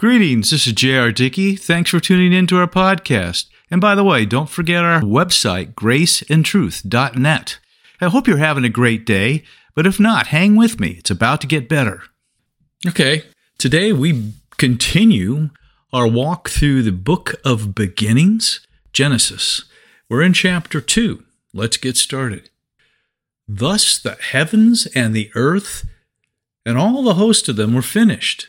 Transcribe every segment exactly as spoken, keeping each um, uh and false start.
Greetings, this is J R. Dickey. Thanks for tuning in to our podcast. And by the way, don't forget our website, grace and truth dot net. I hope you're having a great day, but if not, hang with me. It's about to get better. Okay, today we continue our walk through the book of beginnings, Genesis. We're in chapter two. Let's get started. Thus the heavens and the earth and all the host of them were finished.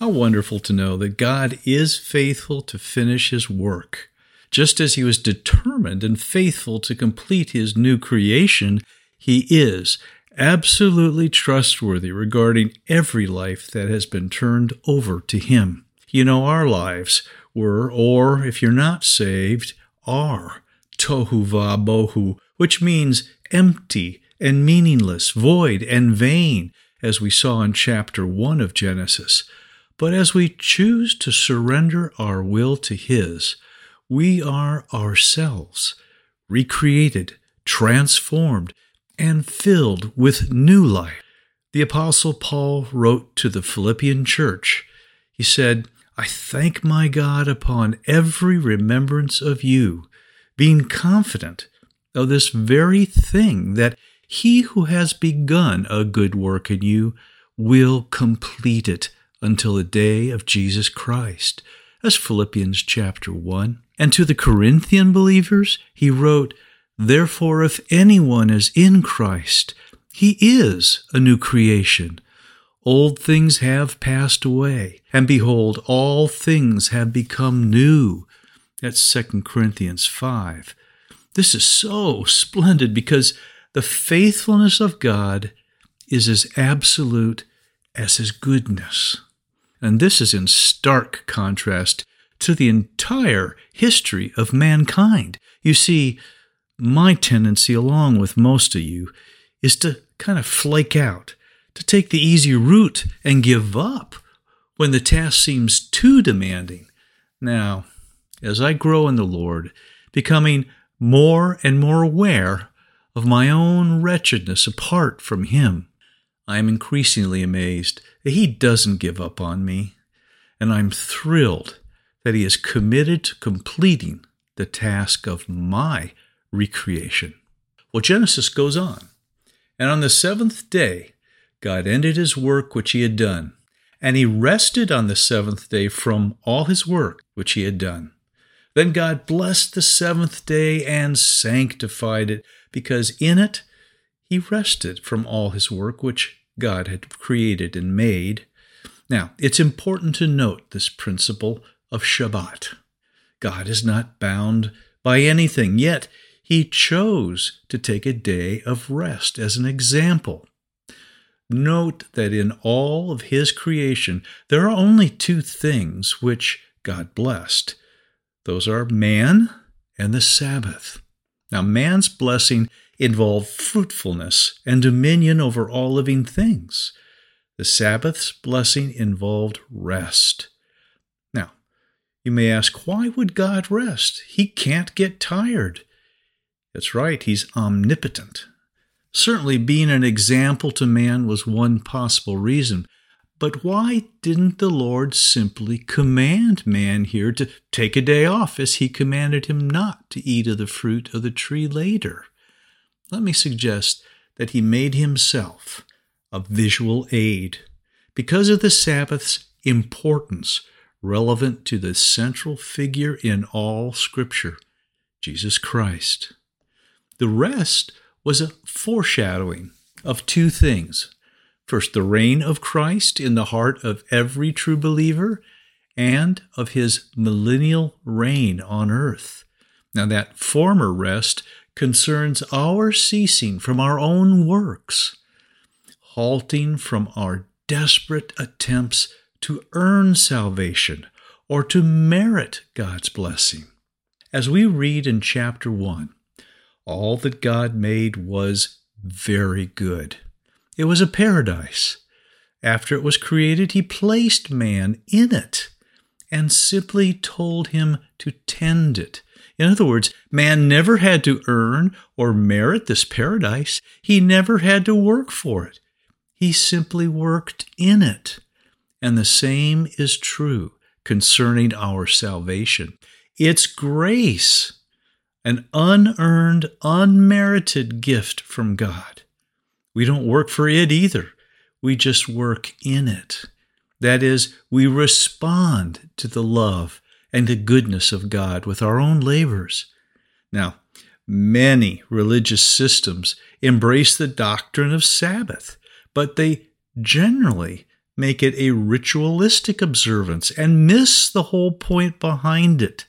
How wonderful to know that God is faithful to finish His work. Just as He was determined and faithful to complete His new creation, He is absolutely trustworthy regarding every life that has been turned over to Him. You know, our lives were, or if you're not saved, are tohu va-bohu, which means empty and meaningless, void and vain, as we saw in chapter one of Genesis. But as we choose to surrender our will to His, we are ourselves recreated, transformed, and filled with new life. The Apostle Paul wrote to the Philippian church. He said, I thank my God upon every remembrance of you, being confident of this very thing, that He who has begun a good work in you will complete it until the day of Jesus Christ. That's Philippians chapter one. And to the Corinthian believers, he wrote, Therefore, if anyone is in Christ, he is a new creation. Old things have passed away, and behold, all things have become new. That's Second Corinthians five. This is so splendid because the faithfulness of God is as absolute as His goodness. And this is in stark contrast to the entire history of mankind. You see, my tendency, along with most of you, is to kind of flake out, to take the easy route and give up when the task seems too demanding. Now, as I grow in the Lord, becoming more and more aware of my own wretchedness apart from Him, I am increasingly amazed that He doesn't give up on me, and I'm thrilled that He is committed to completing the task of my recreation. Well, Genesis goes on, and on the seventh day God ended His work which He had done, and He rested on the seventh day from all His work which He had done. Then God blessed the seventh day and sanctified it, because in it He rested from all His work which God had created and made. Now, it's important to note this principle of Shabbat. God is not bound by anything, yet He chose to take a day of rest as an example. Note that in all of His creation, there are only two things which God blessed. Those are man and the Sabbath. Now, man's blessing involved fruitfulness and dominion over all living things. The Sabbath's blessing involved rest. Now, you may ask, why would God rest? He can't get tired. That's right, He's omnipotent. Certainly, being an example to man was one possible reason. But why didn't the Lord simply command man here to take a day off, as He commanded him not to eat of the fruit of the tree later? Let me suggest that He made Himself a visual aid because of the Sabbath's importance, relevant to the central figure in all Scripture, Jesus Christ. The rest was a foreshadowing of two things. First, the reign of Christ in the heart of every true believer, and of His millennial reign on earth. Now, that former rest concerns our ceasing from our own works, halting from our desperate attempts to earn salvation or to merit God's blessing. As we read in chapter one, all that God made was very good. It was a paradise. After it was created, He placed man in it and simply told him to tend it. In other words, man never had to earn or merit this paradise. He never had to work for it. He simply worked in it. And the same is true concerning our salvation. It's grace, an unearned, unmerited gift from God. We don't work for it either. We just work in it. That is, we respond to the love and the goodness of God with our own labors. Now, many religious systems embrace the doctrine of Sabbath, but they generally make it a ritualistic observance and miss the whole point behind it.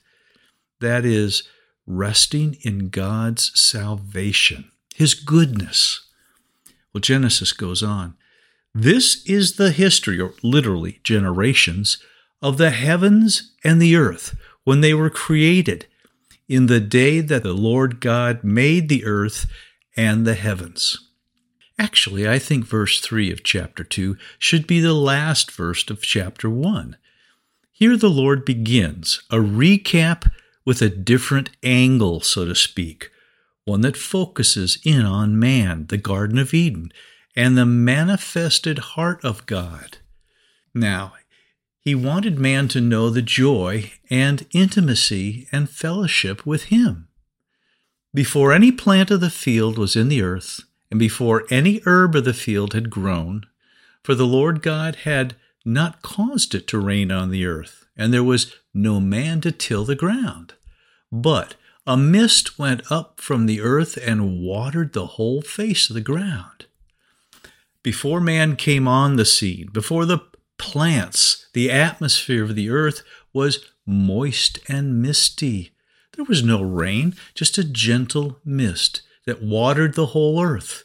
That is, resting in God's salvation, His goodness. Well, Genesis goes on. This is the history, or literally generations, of the heavens and the earth when they were created, in the day that the Lord God made the earth and the heavens. Actually, I think verse three of chapter two should be the last verse of chapter one. Here the Lord begins a recap with a different angle, so to speak, one that focuses in on man, the Garden of Eden, and the manifested heart of God. Now, He wanted man to know the joy and intimacy and fellowship with Him. Before any plant of the field was in the earth, and before any herb of the field had grown, for the Lord God had not caused it to rain on the earth, and there was no man to till the ground. But a mist went up from the earth and watered the whole face of the ground. Before man came on the scene, before the plants, the atmosphere of the earth was moist and misty. There was no rain, just a gentle mist that watered the whole earth.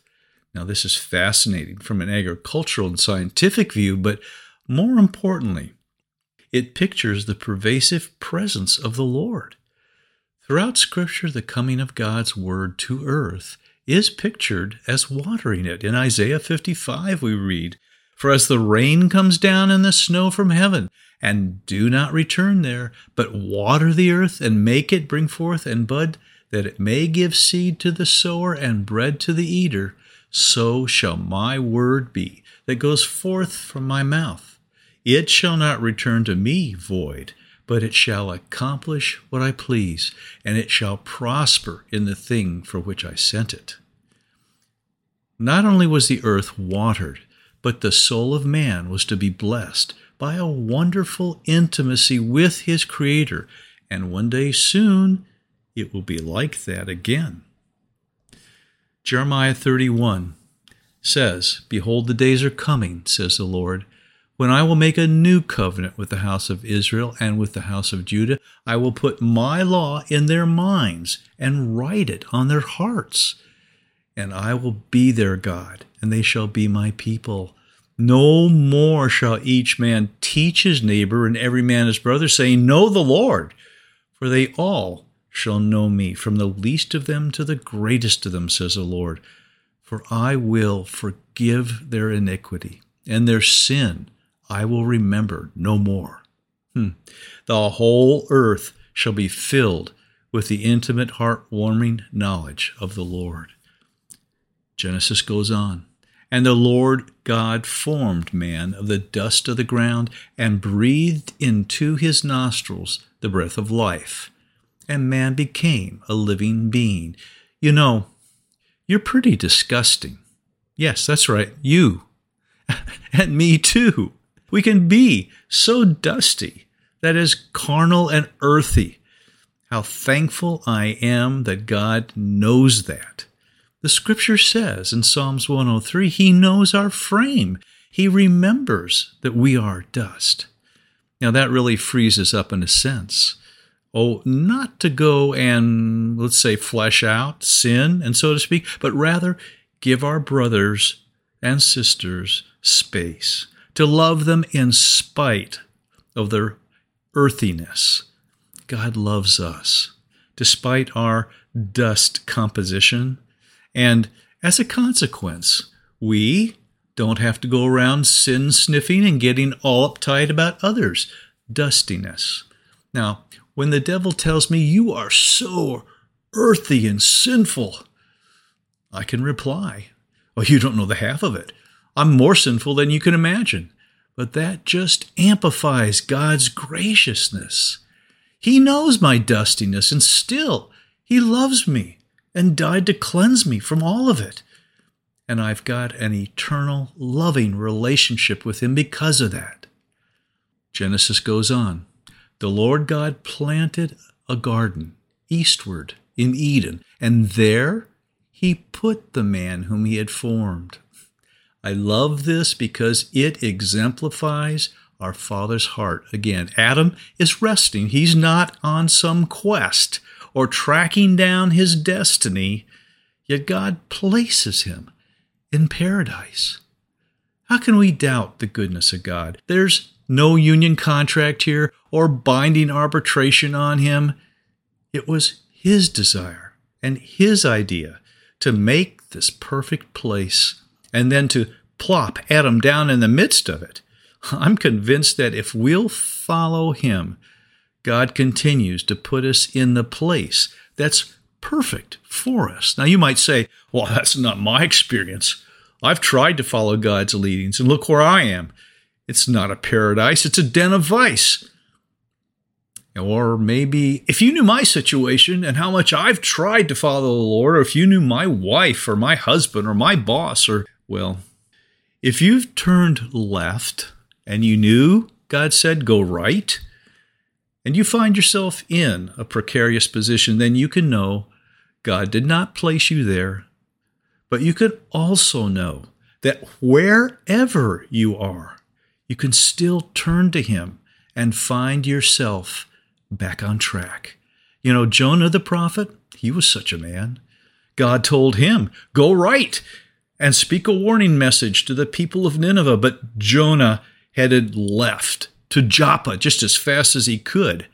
Now, this is fascinating from an agricultural and scientific view, but more importantly, it pictures the pervasive presence of the Lord. Throughout Scripture, the coming of God's Word to earth is pictured as watering it. In Isaiah fifty-five, we read, "For as the rain comes down and the snow from heaven, and do not return there, but water the earth and make it bring forth and bud, that it may give seed to the sower and bread to the eater, so shall my word be that goes forth from my mouth. It shall not return to me void, but it shall accomplish what I please, and it shall prosper in the thing for which I sent it." Not only was the earth watered, but the soul of man was to be blessed by a wonderful intimacy with his Creator, and one day soon it will be like that again. Jeremiah thirty-one says, "Behold, the days are coming, says the Lord, when I will make a new covenant with the house of Israel and with the house of Judah. I will put my law in their minds and write it on their hearts. And I will be their God, and they shall be my people. No more shall each man teach his neighbor and every man his brother, saying, 'Know the Lord,' for they all shall know me, from the least of them to the greatest of them, says the Lord. For I will forgive their iniquity, and their sin I will remember no more." Hmm. The whole earth shall be filled with the intimate, heart-warming knowledge of the Lord. Genesis goes on. "And the Lord God formed man of the dust of the ground and breathed into his nostrils the breath of life. And man became a living being." You know, you're pretty disgusting. Yes, that's right, you. And me too. We can be so dusty, that is, carnal and earthy. How thankful I am that God knows that. The Scripture says in Psalms one oh three, He knows our frame. He remembers that we are dust. Now that really frees us up in a sense. Oh, not to go and, let's say, flesh out sin, and so to speak, but rather give our brothers and sisters space, to love them in spite of their earthiness. God loves us despite our dust composition. And as a consequence, we don't have to go around sin-sniffing and getting all uptight about others. Dustiness. Now, when the devil tells me, "You are so earthy and sinful," I can reply, "Oh, you don't know the half of it. I'm more sinful than you can imagine. but that just amplifies God's graciousness. He knows my dustiness, and still He loves me and died to cleanse me from all of it. And I've got an eternal, loving relationship with Him because of that. Genesis goes on. The Lord God planted a garden eastward in Eden, and there He put the man whom He had formed. I love this because it exemplifies our Father's heart. Again, Adam is resting. He's not on some quest or tracking down his destiny, yet God places him in paradise. How can we doubt the goodness of God? There's no union contract here or binding arbitration on Him. It was His desire and His idea to make this perfect place and then to plop Adam down in the midst of it. I'm convinced that if we'll follow Him, God continues to put us in the place that's perfect for us. Now, you might say, well, that's not my experience. I've tried to follow God's leadings, and look where I am. It's not a paradise. It's a den of vice. Or maybe if you knew my situation and how much I've tried to follow the Lord, or if you knew my wife or my husband or my boss, or, well, if you've turned left and you knew God said go right, and you find yourself in a precarious position, then you can know God did not place you there. But you could also know that wherever you are, you can still turn to Him and find yourself back on track. You know, Jonah the prophet, he was such a man. God told him, go right and speak a warning message to the people of Nineveh. But Jonah headed left to Joppa just as fast as he could.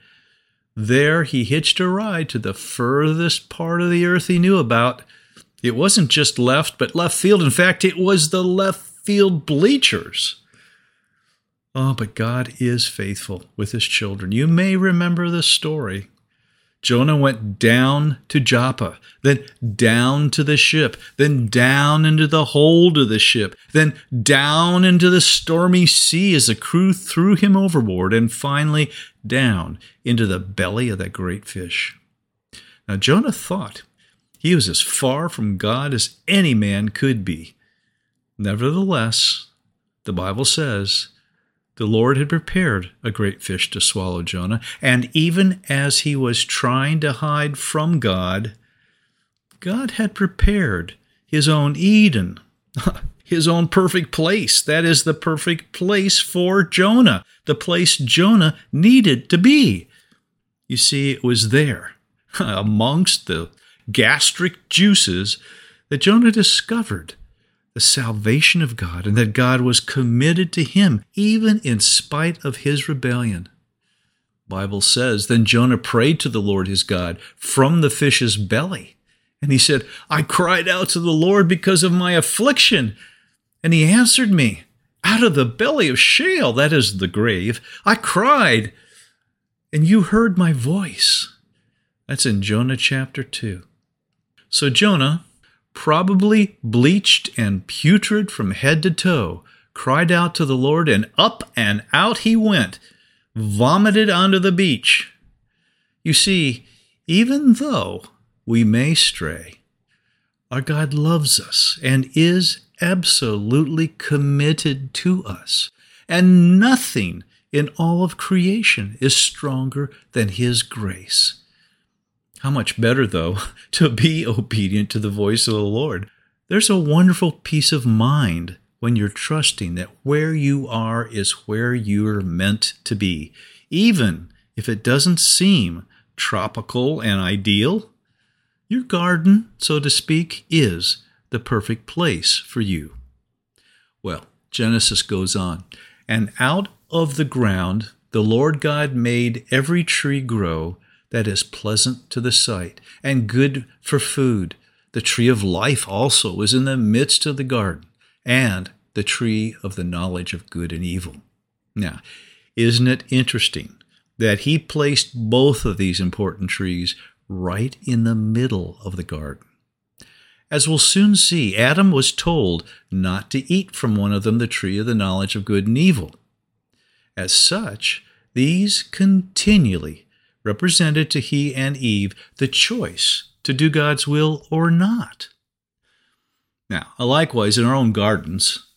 There he hitched a ride to the furthest part of the earth he knew about. It wasn't just left, but left field. In fact, it was the left field bleachers. Oh, but God is faithful with His children. You may remember this story. Jonah went down to Joppa, then down to the ship, then down into the hold of the ship, then down into the stormy sea as the crew threw him overboard, and finally down into the belly of that great fish. Now, Jonah thought he was as far from God as any man could be. Nevertheless, the Bible says, the Lord had prepared a great fish to swallow Jonah, and even as he was trying to hide from God, God had prepared His own Eden, His own perfect place. That is the perfect place for Jonah, the place Jonah needed to be. You see, it was there, amongst the gastric juices, that Jonah discovered the salvation of God, and that God was committed to him, even in spite of his rebellion. The Bible says, then Jonah prayed to the Lord his God from the fish's belly. And he said, I cried out to the Lord because of my affliction, and He answered me. Out of the belly of Sheol, that is the grave, I cried, and You heard my voice. That's in Jonah chapter two. So Jonah, probably bleached and putrid from head to toe, cried out to the Lord, and up and out he went, vomited onto the beach. You see, even though we may stray, our God loves us and is absolutely committed to us. And nothing in all of creation is stronger than His grace. How much better, though, to be obedient to the voice of the Lord. There's a wonderful peace of mind when you're trusting that where you are is where you're meant to be, even if it doesn't seem tropical and ideal. Your garden, so to speak, is the perfect place for you. Well, Genesis goes on. And out of the ground the Lord God made every tree grow that is pleasant to the sight and good for food. The tree of life also was in the midst of the garden, and the tree of the knowledge of good and evil. Now, isn't it interesting that He placed both of these important trees right in the middle of the garden? As we'll soon see, Adam was told not to eat from one of them, the tree of the knowledge of good and evil. As such, these continually represented to he and Eve the choice to do God's will or not. Now, likewise, in our own gardens,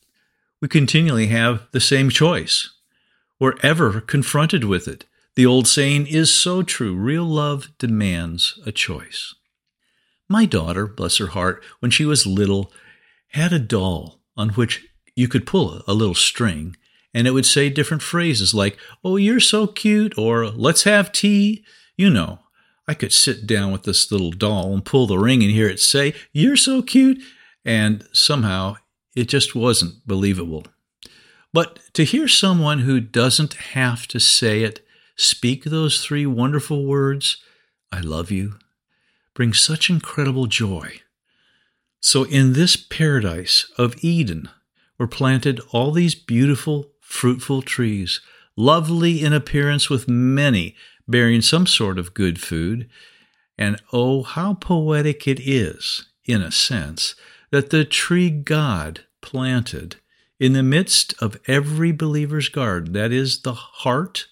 we continually have the same choice. We're ever confronted with it. The old saying is so true. Real love demands a choice. My daughter, bless her heart, when she was little, had a doll on which you could pull a little string, and it would say different phrases like, "Oh, you're so cute," or "Let's have tea." You know, I could sit down with this little doll and pull the ring and hear it say, "You're so cute," and somehow it just wasn't believable. But to hear someone who doesn't have to say it speak those three wonderful words, "I love you," brings such incredible joy. So in this paradise of Eden were planted all these beautiful, fruitful trees, lovely in appearance with many bearing some sort of good food. And oh, how poetic it is, in a sense, that the tree God planted in the midst of every believer's garden, that is, the heart,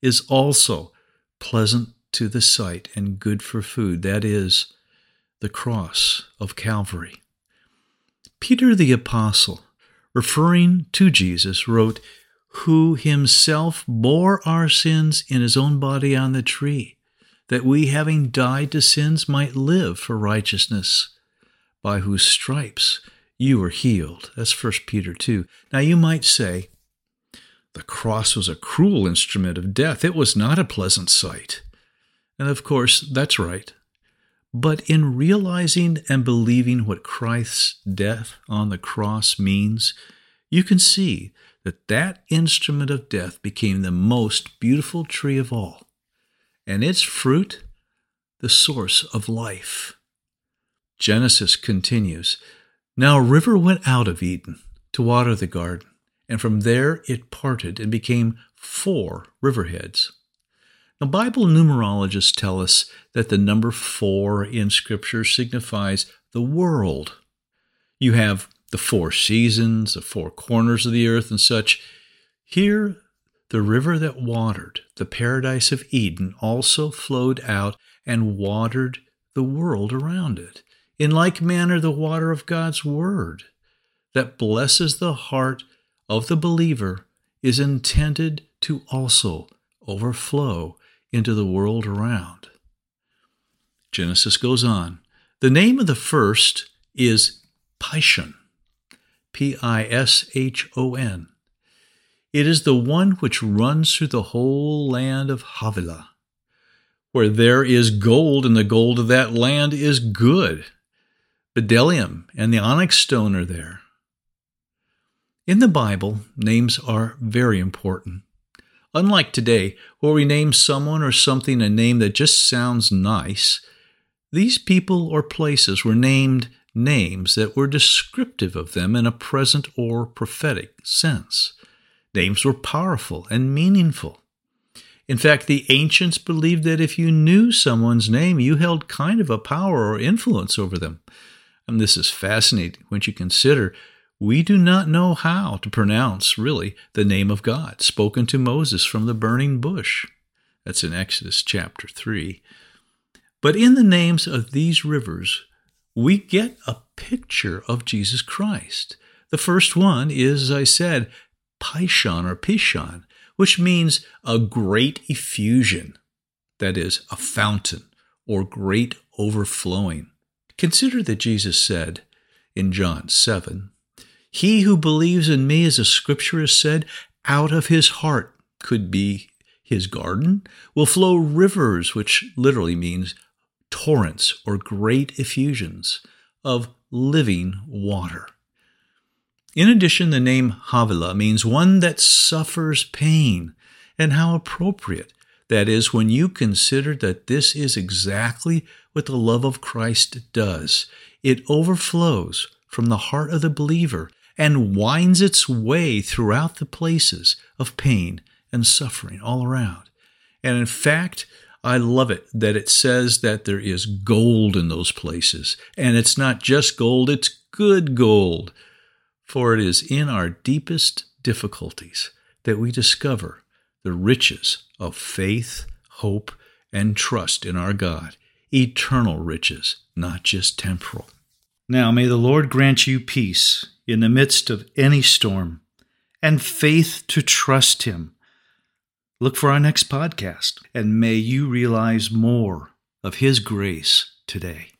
is also pleasant to the sight and good for food, that is, the cross of Calvary. Peter the Apostle, referring to Jesus, wrote, "Who himself bore our sins in his own body on the tree, that we, having died to sins, might live for righteousness, by whose stripes you were healed." That's First Peter two. Now you might say, the cross was a cruel instrument of death. It was not a pleasant sight. And of course, that's right. But in realizing and believing what Christ's death on the cross means, you can see that that instrument of death became the most beautiful tree of all, and its fruit, the source of life. Genesis continues, "Now a river went out of Eden to water the garden, and from there it parted and became four riverheads." Now, Bible numerologists tell us that the number four in Scripture signifies the world. You have the four seasons, the four corners of the earth and such. Here, the river that watered the paradise of Eden also flowed out and watered the world around it. In like manner, the water of God's Word that blesses the heart of the believer is intended to also overflow into the world around. Genesis goes on. The name of the first is Pishon, P I S H O N. It is the one which runs through the whole land of Havilah. Where there is gold, and the gold of that land is good. Bidellium and the onyx stone are there. In the Bible, names are very important. Unlike today, where we name someone or something a name that just sounds nice, these people or places were named names that were descriptive of them in a present or prophetic sense. Names were powerful and meaningful. In fact, the ancients believed that if you knew someone's name, you held kind of a power or influence over them. And this is fascinating when you consider we do not know how to pronounce, really, the name of God, spoken to Moses from the burning bush. That's in Exodus chapter three. But in the names of these rivers, we get a picture of Jesus Christ. The first one is, as I said, Pishon or Pishon, which means a great effusion, that is, a fountain, or great overflowing. Consider that Jesus said in John seven, "He who believes in me, as the Scripture has said, out of his heart," could be his garden, "will flow rivers," which literally means torrents or great effusions of living water. In addition, the name Havilah means one that suffers pain, and how appropriate. That is, when you consider that this is exactly what the love of Christ does. It overflows from the heart of the believer and winds its way throughout the places of pain and suffering all around. And in fact, I love it that it says that there is gold in those places. And it's not just gold, it's good gold. For it is in our deepest difficulties that we discover the riches of faith, hope, and trust in our God, eternal riches, not just temporal. Now may the Lord grant you peace in the midst of any storm and faith to trust Him. Look for our next podcast, and may you realize more of His grace today.